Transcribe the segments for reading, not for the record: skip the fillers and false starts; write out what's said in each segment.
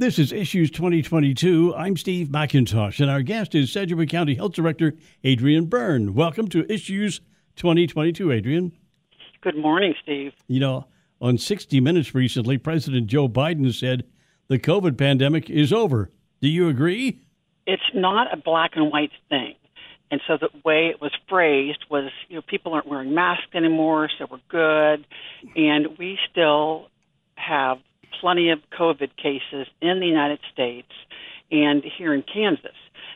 This is Issues 2022. I'm Steve McIntosh, and our guest is Sedgwick County Health Director Adrienne Byrne. Welcome to Issues 2022, Adrienne. Good morning, Steve. You know, on 60 Minutes recently, President Joe Biden said the COVID pandemic is over. Do you agree? It's not a black and white thing. And so the way it was phrased was, you know, people aren't wearing masks anymore, so we're good. And we still have plenty of COVID cases in the United States and here in Kansas.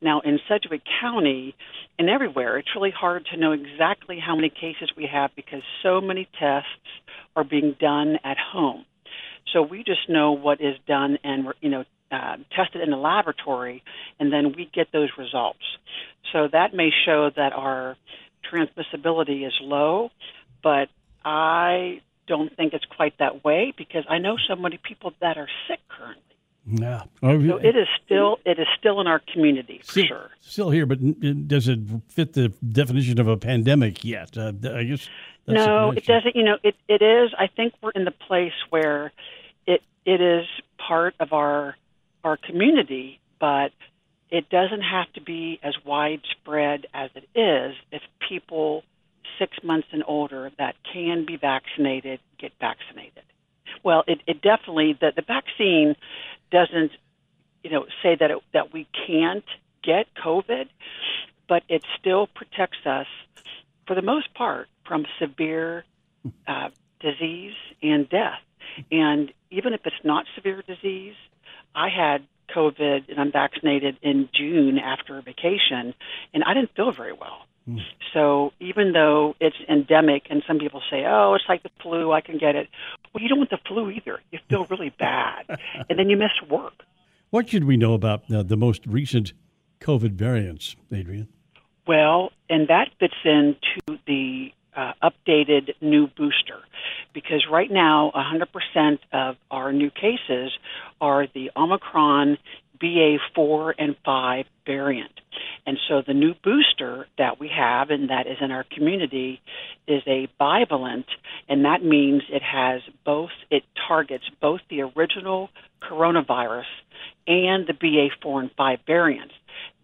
Now, in Sedgwick County and everywhere, it's really hard to know exactly how many cases we have because so many tests are being done at home. So we just know what is done and, you know, tested in the laboratory, and then we get those results. So that may show that our transmissibility is low, but I don't think it's quite that way because I know so many people that are sick currently. Yeah. So it is still in our community, for sure. Still here, but does it fit the definition of a pandemic yet? I guess that's no, it doesn't. You know, it is. I think we're in the place where it is part of our community, but it doesn't have to be as widespread as it is if people 6 months and older that can be vaccinated get vaccinated. Well, it definitely, the vaccine doesn't, you know, say that we can't get COVID, but it still protects us, for the most part, from severe disease and death. And even if it's not severe disease, I had COVID and I'm vaccinated in June after a vacation, and I didn't feel very well. So even though it's endemic and some people say, oh, it's like the flu, I can get it. Well, you don't want the flu either. You feel really bad. And then you miss work. What should we know about the most recent COVID variants, Adrienne? Well, and that fits into the updated new booster because right now 100% of our new cases are the Omicron BA.4 and 5 variant. And so the new booster that we have and that is in our community is a bivalent, and that means it targets both the original coronavirus and the BA.4 and 5 variants.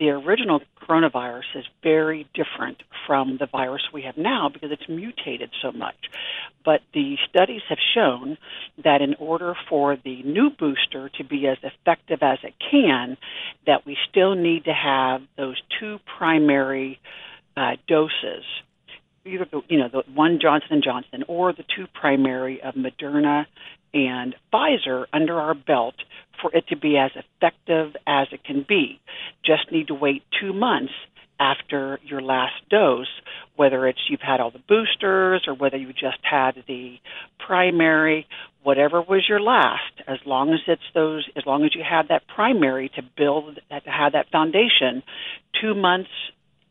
The original coronavirus is very different from the virus we have now because it's mutated so much. But the studies have shown that in order for the new booster to be as effective as it can, that we still need to have those two primary doses, either the one Johnson & Johnson or the two primary of Moderna and Pfizer under our belt for it to be as effective as it can be. Just need to wait 2 months after your last dose, whether it's you've had all the boosters or whether you just had the primary, whatever was your last, as long as you have that primary to have that foundation, 2 months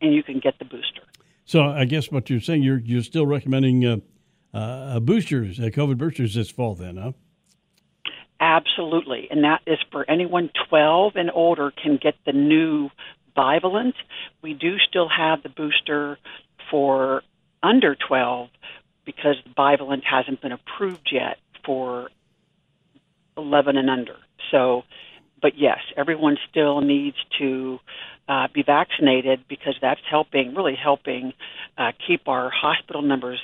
and you can get the booster. So I guess what you're saying, you're still recommending boosters, COVID boosters this fall then, huh? Absolutely. And that is for anyone 12 and older can get the new bivalent. We do still have the booster for under 12 because the bivalent hasn't been approved yet for 11 and under. So, but yes, everyone still needs to be vaccinated because that's really helping keep our hospital numbers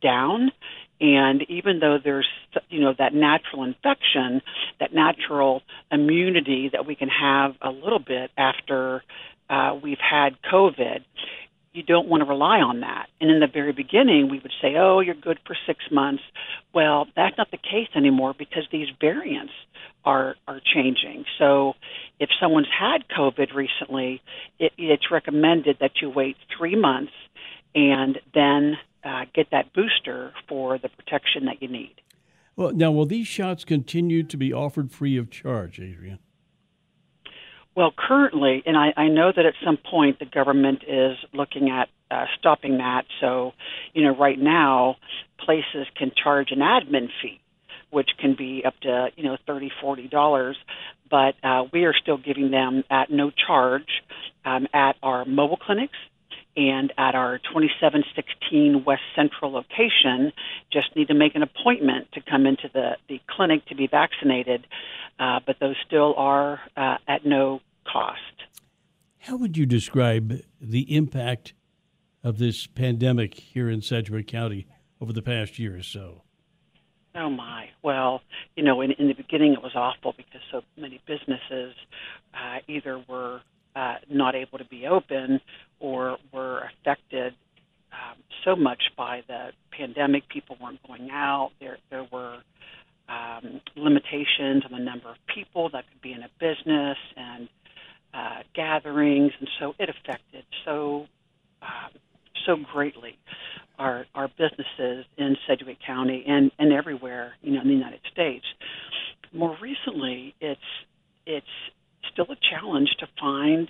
down. And even though there's, you know, that natural infection, that natural immunity that we can have a little bit after we've had COVID, you don't want to rely on that. And in the very beginning, we would say, oh, you're good for 6 months. Well, that's not the case anymore because these variants are changing. So if someone's had COVID recently, it's recommended that you wait 3 months and then get that booster for the protection that you need. Well, now, will these shots continue to be offered free of charge, Adrienne? Well, currently, and I know that at some point the government is looking at stopping that. So, you know, right now places can charge an admin fee, which can be up to, you know, $30, $40. But we are still giving them at no charge at our mobile clinics and at our 2716 West Central location just need to make an appointment to come into the clinic to be vaccinated, but those still are at no cost. How would you describe the impact of this pandemic here in Sedgwick County over the past year or so? Oh, my. Well, you know, in the beginning it was awful because so many businesses either were not able to be open or were affected so much by the pandemic. People weren't going out. There were limitations on the number of people that could be in a business and gatherings, and so it affected so greatly our businesses in Sedgwick County and everywhere, you know, in the United States. More recently, it's still a challenge to find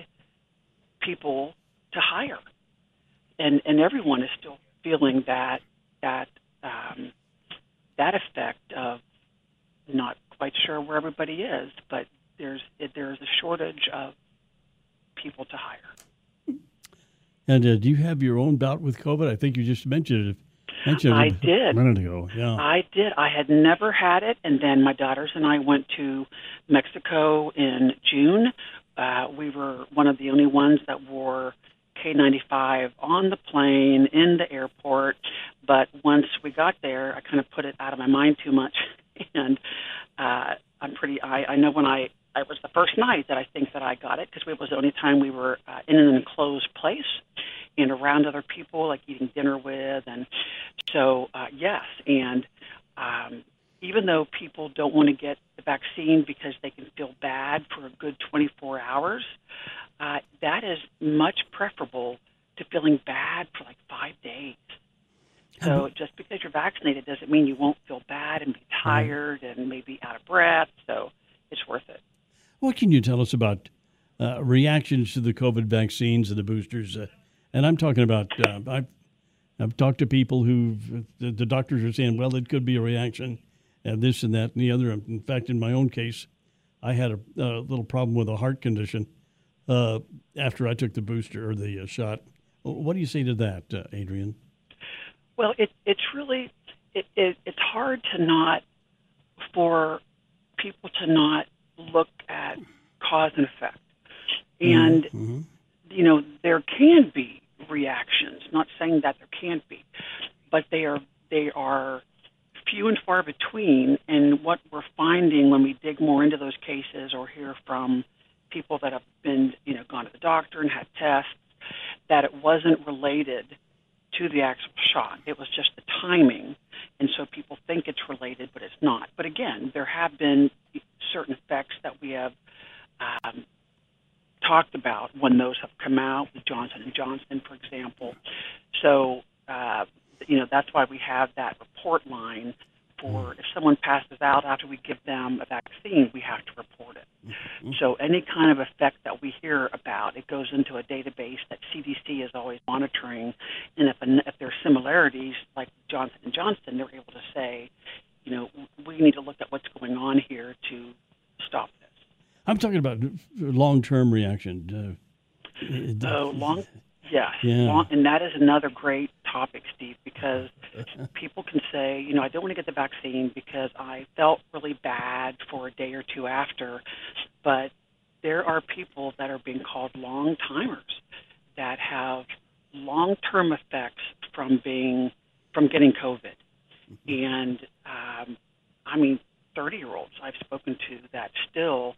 people to hire, and everyone is still feeling that effect of not quite sure where everybody is, but there's a shortage of people to hire. And do you have your own bout with COVID? I think you just mentioned it a minute ago. Yeah. I did. I had never had it, and then my daughters and I went to Mexico in June. We were one of the only ones that wore K95 on the plane, in the airport, but once we got there, I kind of put it out of my mind too much, and I know when it was the first night that I think that I got it because it was the only time we were in an enclosed place and around other people, like eating dinner with. And so, yes, and even though people don't want to get the vaccine because they can feel bad for a good 24 hours, that is much preferable to feeling bad for like 5 days. So just because you're vaccinated doesn't mean you won't feel bad and be tired and maybe out of breath. So it's worth it. What can you tell us about reactions to the COVID vaccines and the boosters? And I'm talking about, I've talked to people who the doctors are saying, well, it could be a reaction and this and that and the other. In fact, in my own case, I had a little problem with a heart condition after I took the booster or the shot. What do you say to that, Adrienne? Well, it's really hard to not for people to not look at cause and effect. And, you know, there can be reactions, not saying that there can't be, but they are few and far between. And what we're finding when we dig more into those cases or hear from people that have been, you know, gone to the doctor and had tests, that it wasn't related to the actual shot. It was just the timing. And so people think it's related, but it's not. But again, there have been certain effects that we have talked about when those have come out, with Johnson & Johnson, for example. So, you know, that's why we have that report line for if someone passes out after we give them a vaccine, we have to report it. So any kind of effect that we hear about, it goes into a database that CDC is always monitoring. And if there are similarities, like Johnson & Johnson, they're able to say, you know, we need to look at what's going on here to stop this. I'm talking about long-term reaction. And that is another great topic, Steve, because people can say, you know, I don't want to get the vaccine because I felt really bad for a day or two after, but there are people that are being called long-timers that have long-term effects from getting COVID. And, I mean, 30-year-olds I've spoken to that still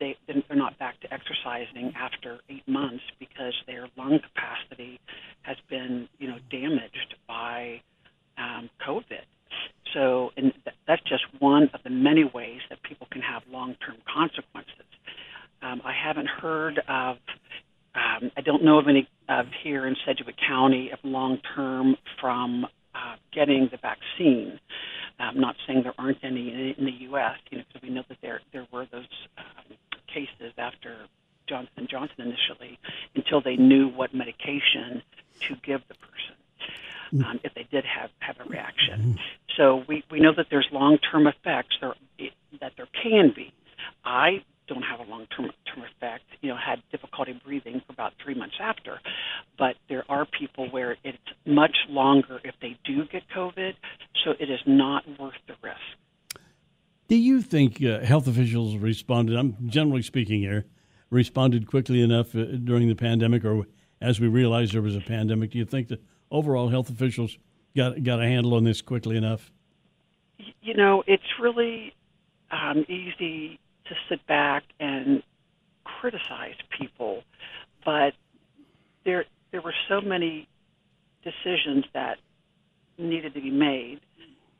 they're not back to exercising after 8 months because their lung capacity has been, you know, damaged by COVID. So, and that's just one of the many ways that people can have long-term consequences. I haven't heard of, I don't know of any here in Sedgwick County of long-term from getting the vaccine. I'm not saying there aren't any in the U.S., you know, because we know that there were those cases after Johnson & Johnson initially until they knew what medication to give the person if they did have a reaction. So we know that there's long-term effects that there can be. I don't have a long-term effect, you know, had difficulty breathing for about 3 months after, but there are people where it's much longer if they do get COVID, so it is not worth the risk. Do you think health officials responded, I'm generally speaking here, responded quickly enough during the pandemic, or as we realized there was a pandemic? Do you think that overall health officials got a handle on this quickly enough? You know, it's really easy to sit back and criticize people, but there were so many decisions that needed to be made.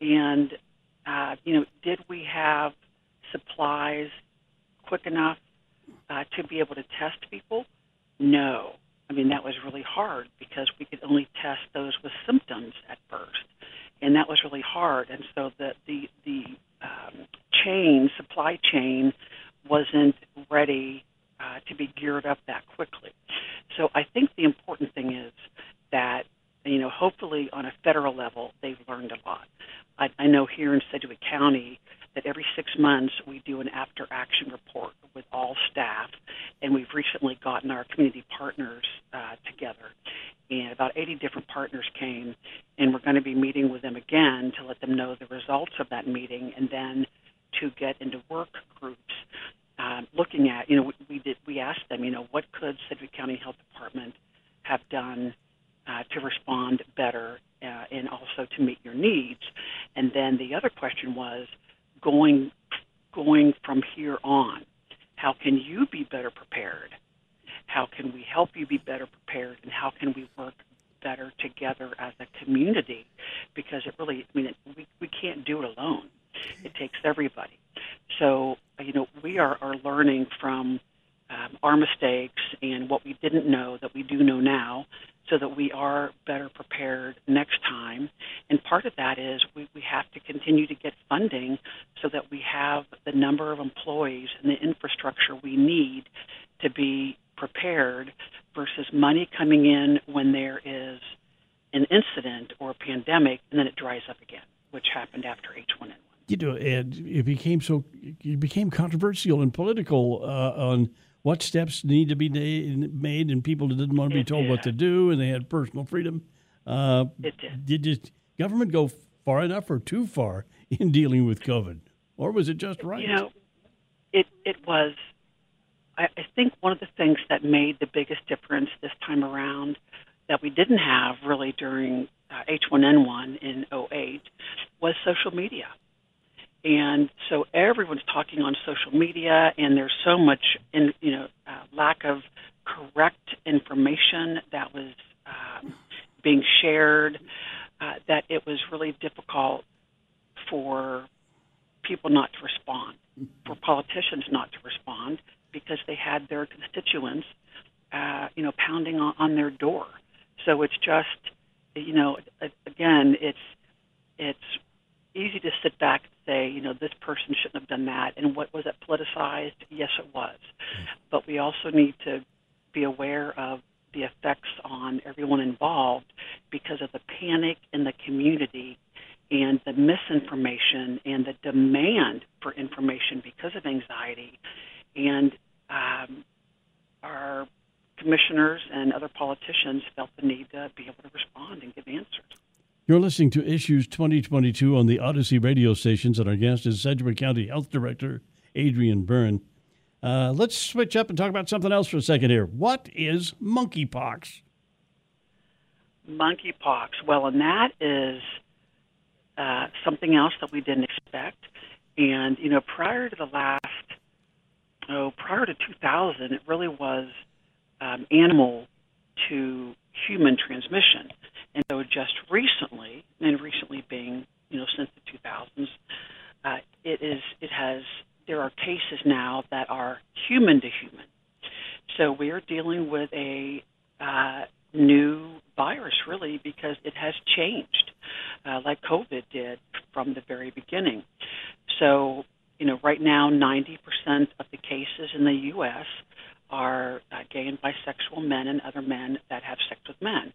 And, did we have supplies quick enough to be able to test people? No. I mean, that was really hard because we could only test those with symptoms at first, and that was really hard. And so the supply chain wasn't ready to be geared up that quickly. So I think the important thing is that, hopefully on a federal level, they've learned a lot. I know here in Sedgwick County that every 6 months we do an after-action report with all staff, and we've recently gotten our community partners together. And about 80 different partners came, and we're going to be meeting with them again to let them know the results of that meeting, and then to get into work groups looking at, we asked them, what could Sedgwick County Health Department have done to respond better and also to meet your needs? And then the other question was, going from here on, how can you be better prepared? How can we help you be better prepared? And how can we work better together as a community? Because it really, we can't do it alone. It takes everybody. So, we are learning from our mistakes and what we didn't know that we do know now, so that we are better prepared next time. And part of that is we have to continue to get funding so that we have the number of employees and the infrastructure we need to be prepared versus money coming in when there is an incident or a pandemic and then it dries up again, which happened after H1N1. Ed, it became controversial and political on what steps need to be made, and people didn't want to be told what to do, and they had personal freedom. Did government go far enough or too far in dealing with COVID, or was it just right? It was. I think one of the things that made the biggest difference this time around that we didn't have really during H1N1 in 2008 was social media. And so everyone's talking on social media, and there's so much, lack of correct information that was being shared that it was really difficult for people not to respond, for politicians not to respond, because they had their constituents, pounding on their door. So it's just, again, it's easy to sit back and say, this person shouldn't have done that. And what was it politicized? Yes, it was. But we also need to be aware of the effects on everyone involved because of the panic in the community and the misinformation and the demand for information because of anxiety. And our commissioners and other politicians felt the need to be able to respond and give answers. You're listening to Issues 2022 on the Odyssey radio stations, and our guest is Sedgwick County Health Director Adrienne Byrne. Let's switch up and talk about something else for a second here. What is monkeypox? Monkeypox. Well, and that is something else that we didn't expect. And, prior to 2000, it really was animal to human transmission. And so just recently, and recently being, since the 2000s, there are cases now that are human to human. So we are dealing with a new virus, really, because it has changed, like COVID did from the very beginning. So, right now, 90% of the cases in the U.S. are gay and bisexual men and other men that have sex with men.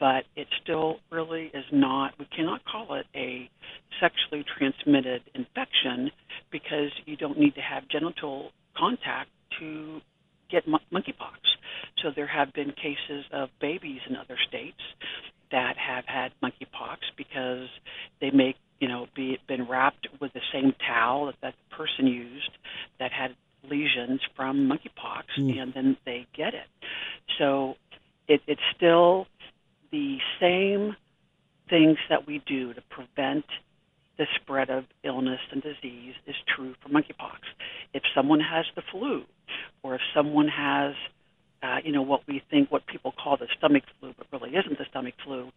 But it still really is not, we cannot call it a sexually transmitted infection because you don't need to have genital contact to get monkeypox. So there have been cases of babies in other states that have had monkeypox because they may, been wrapped with the same towel that the person used that had lesions from monkeypox, and then they get it. So it's still the same things that we do to prevent the spread of illness and disease is true for monkeypox. If someone has the flu, or if someone has, what people call the stomach flu, but really isn't the stomach flu,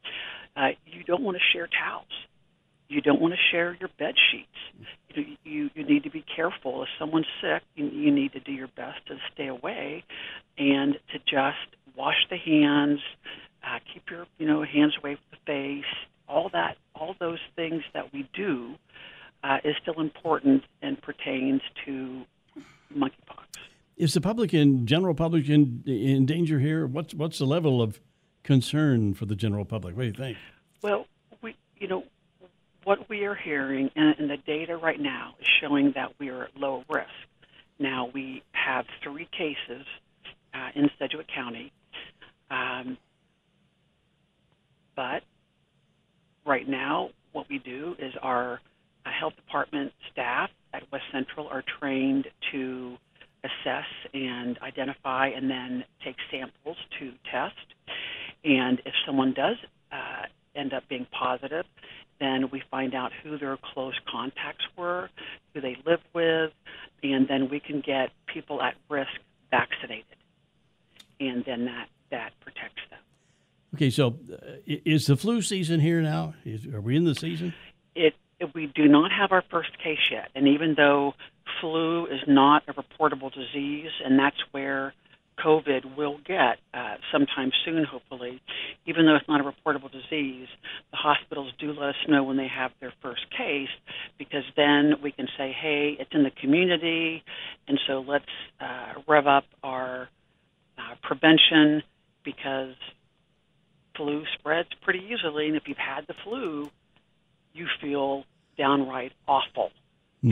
you don't want to share towels. You don't want to share your bed sheets. You need to be careful. If someone's sick, you need to do your best to stay away and to just wash the hands, keep your hands away from the face. All those things that we do is still important and pertains to monkeypox. Is the public and general public in danger here? What's the level of concern for the general public? What do you think? Well, what we are hearing, and the data right now is showing that we are at low risk. Now, we have 3 cases in Sedgwick County, but right now, what we do is our health department staff at West Central are trained to assess and identify and then take samples to test. And if someone does end up being positive, then we find out who their close contacts were, who they live with, and then we can get people at risk vaccinated. And then that protects them. Okay, so is the flu season here now? Are we in the season? We do not have our first case yet, and even though flu is not a reportable disease, and that's where COVID will get sometime soon, hopefully, even though it's not a reportable disease, the hospitals do let us know when they have their first case, because then we can say, hey, it's in the community, and so let's rev up our prevention, because flu spreads pretty easily, and if you've had the flu, you feel downright awful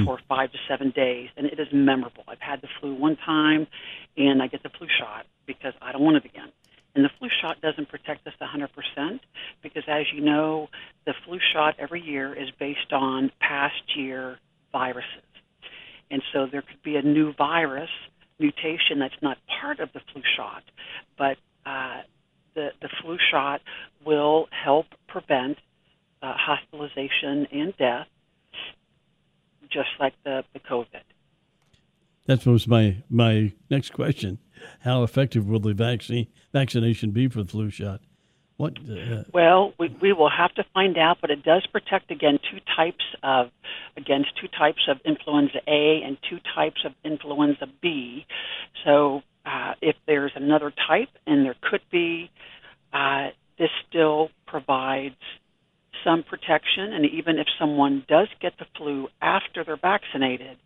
for 5 to 7 days, and it is memorable. I've had the flu one time, and I get the flu shot because I don't want it again. And the flu shot doesn't protect us 100% because, as you know, the flu shot every year is based on past year viruses. And so there could be a new virus mutation that's not part of the flu shot, but the flu shot will help prevent hospitalization and death, just like the COVID. That was my next question. How effective will the vaccination be for the flu shot? What? Well, we will have to find out, but it does protect against 2 types of influenza A and 2 types of influenza B. So if there's another type, and there could be, this still provides some protection. And even if someone does get the flu after they're vaccinated,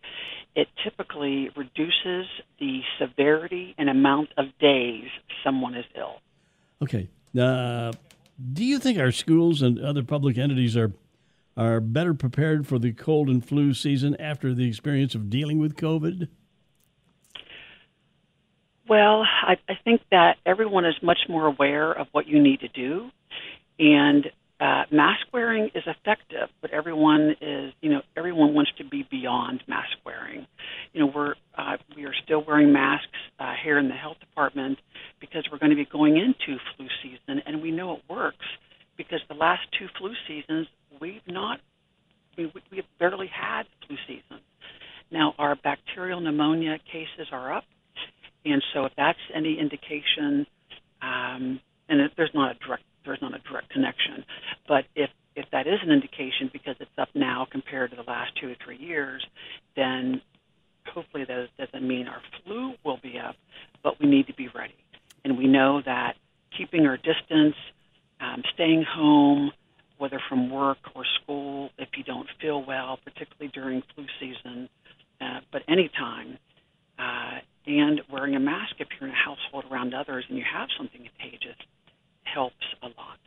it typically reduces the severity and amount of days someone is ill. Okay. Do you think our schools and other public entities are better prepared for the cold and flu season after the experience of dealing with COVID? Well, I think that everyone is much more aware of what you need to do, and mask wearing is effective, but everyone wants to be beyond mask wearing. We are still wearing masks here in the health department because we're going to be going into flu season, and we know it works because the last 2 flu seasons we have barely had flu season. Now our bacterial pneumonia cases are up. And so, if that's any indication, and if there's not a direct connection, but if that is an indication because it's up now compared to the last 2 to 3 years, then hopefully that doesn't mean our flu will be up. But we need to be ready, and we know that keeping our distance, staying home, whether from work or school, if you don't feel well, particularly during flu season, but any time. And wearing a mask if you're in a household around others and you have something contagious helps a lot.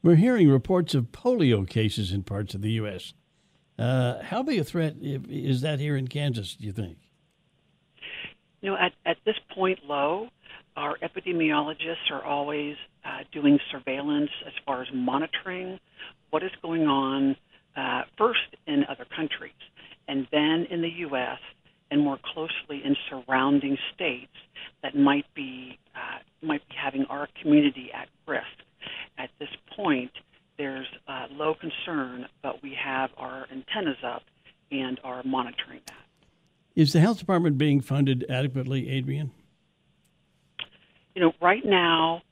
We're hearing reports of polio cases in parts of the U.S. How big a threat is that here in Kansas, do you think? At this point, low. Our epidemiologists are always doing surveillance as far as monitoring what is going on first in other countries and then in the U.S. and more closely in surrounding states that might be having our community at risk. At this point, there's low concern, but we have our antennas up and are monitoring that. Is the health department being funded adequately, Adrienne? You know, right now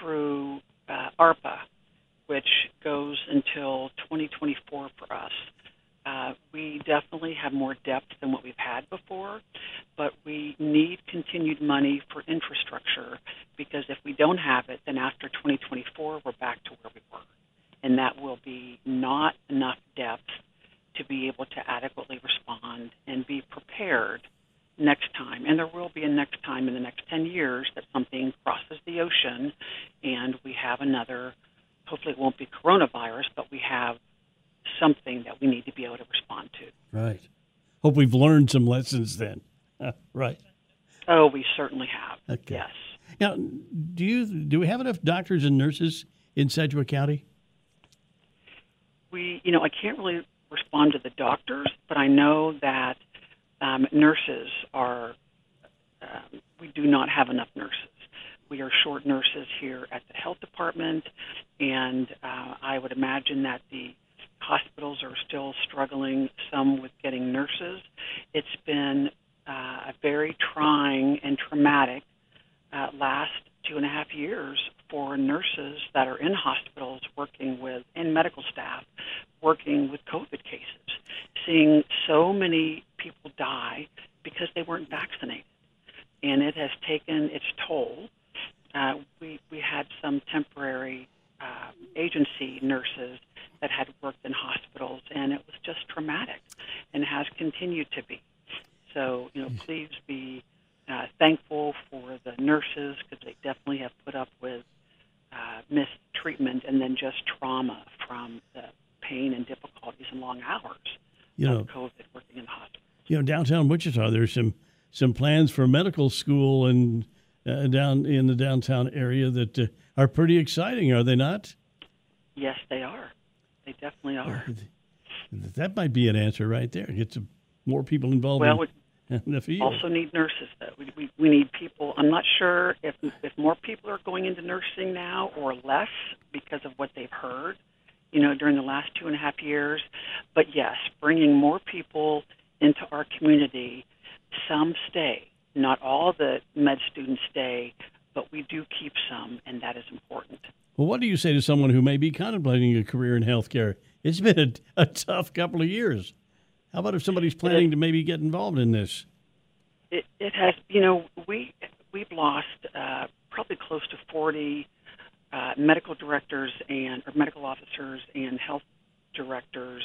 through ARPA, which goes until 2024 for us, we definitely have more depth than what we've had before, but we need continued money for infrastructure because if we don't have it, then after 2024, we're back to where we were. And that will be not enough depth to be able to adequately respond and be prepared next time. And there will be a next time in the next 10 years that something crosses the ocean and we have another, hopefully it won't be coronavirus, but we have something that we need to be able to respond to. Right. Hope we've learned some lessons then. Right. Oh, we certainly have. Okay. Yes. Now, do we have enough doctors and nurses in Sedgwick County? I can't really respond to the doctors, but I know that nurses are. We do not have enough nurses. We are short nurses here at the health department, and I would imagine that the hospitals are still struggling some with getting nurses. It's been a very trying and traumatic last 2.5 years for nurses that are in hospitals working with, and medical staff working with COVID cases, seeing so many people die because they weren't vaccinated. And it has taken its toll. We had some temporary agency nurses that had worked in hospitals, and it was just traumatic and has continued to be. So, please be thankful for the nurses because they definitely have put up with mistreatment and then just trauma from the pain and difficulties and long hours of COVID working in the hospitals. Downtown Wichita, there's some plans for medical school and down in the downtown area that are pretty exciting, are they not? Yes, they are. They definitely are. That might be an answer right there. Get some more people involved in the field. We also need nurses, though. We need people. I'm not sure if more people are going into nursing now or less because of what they've heard, during the last 2.5 years. But, yes, bringing more people into our community. Some stay. Not all the med students stay, but we do keep some, and that is important. Well, what do you say to someone who may be contemplating a career in healthcare? It's been a tough couple of years. How about if somebody's planning to maybe get involved in this? It has, we've lost probably close to 40 medical directors or medical officers and health directors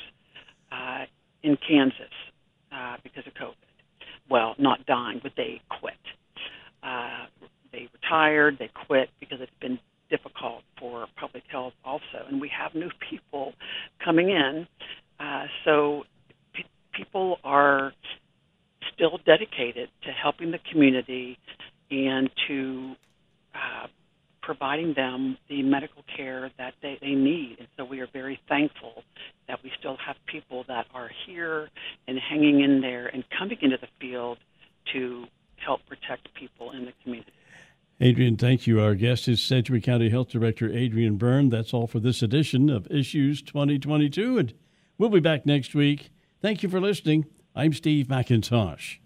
in Kansas because of COVID. Well, not dying, but they quit. They retired. They quit because it's been difficult for public health also, and we have new people coming in, so people are still dedicated to helping the community and to providing them the medical care that they need, and so we are very thankful that we still have people that are here and hanging in there and coming into the field to help protect people in the community. Adrienne, thank you. Our guest is Sedgwick County Health Director Adrienne Byrne. That's all for this edition of Issues 2022, and we'll be back next week. Thank you for listening. I'm Steve McIntosh.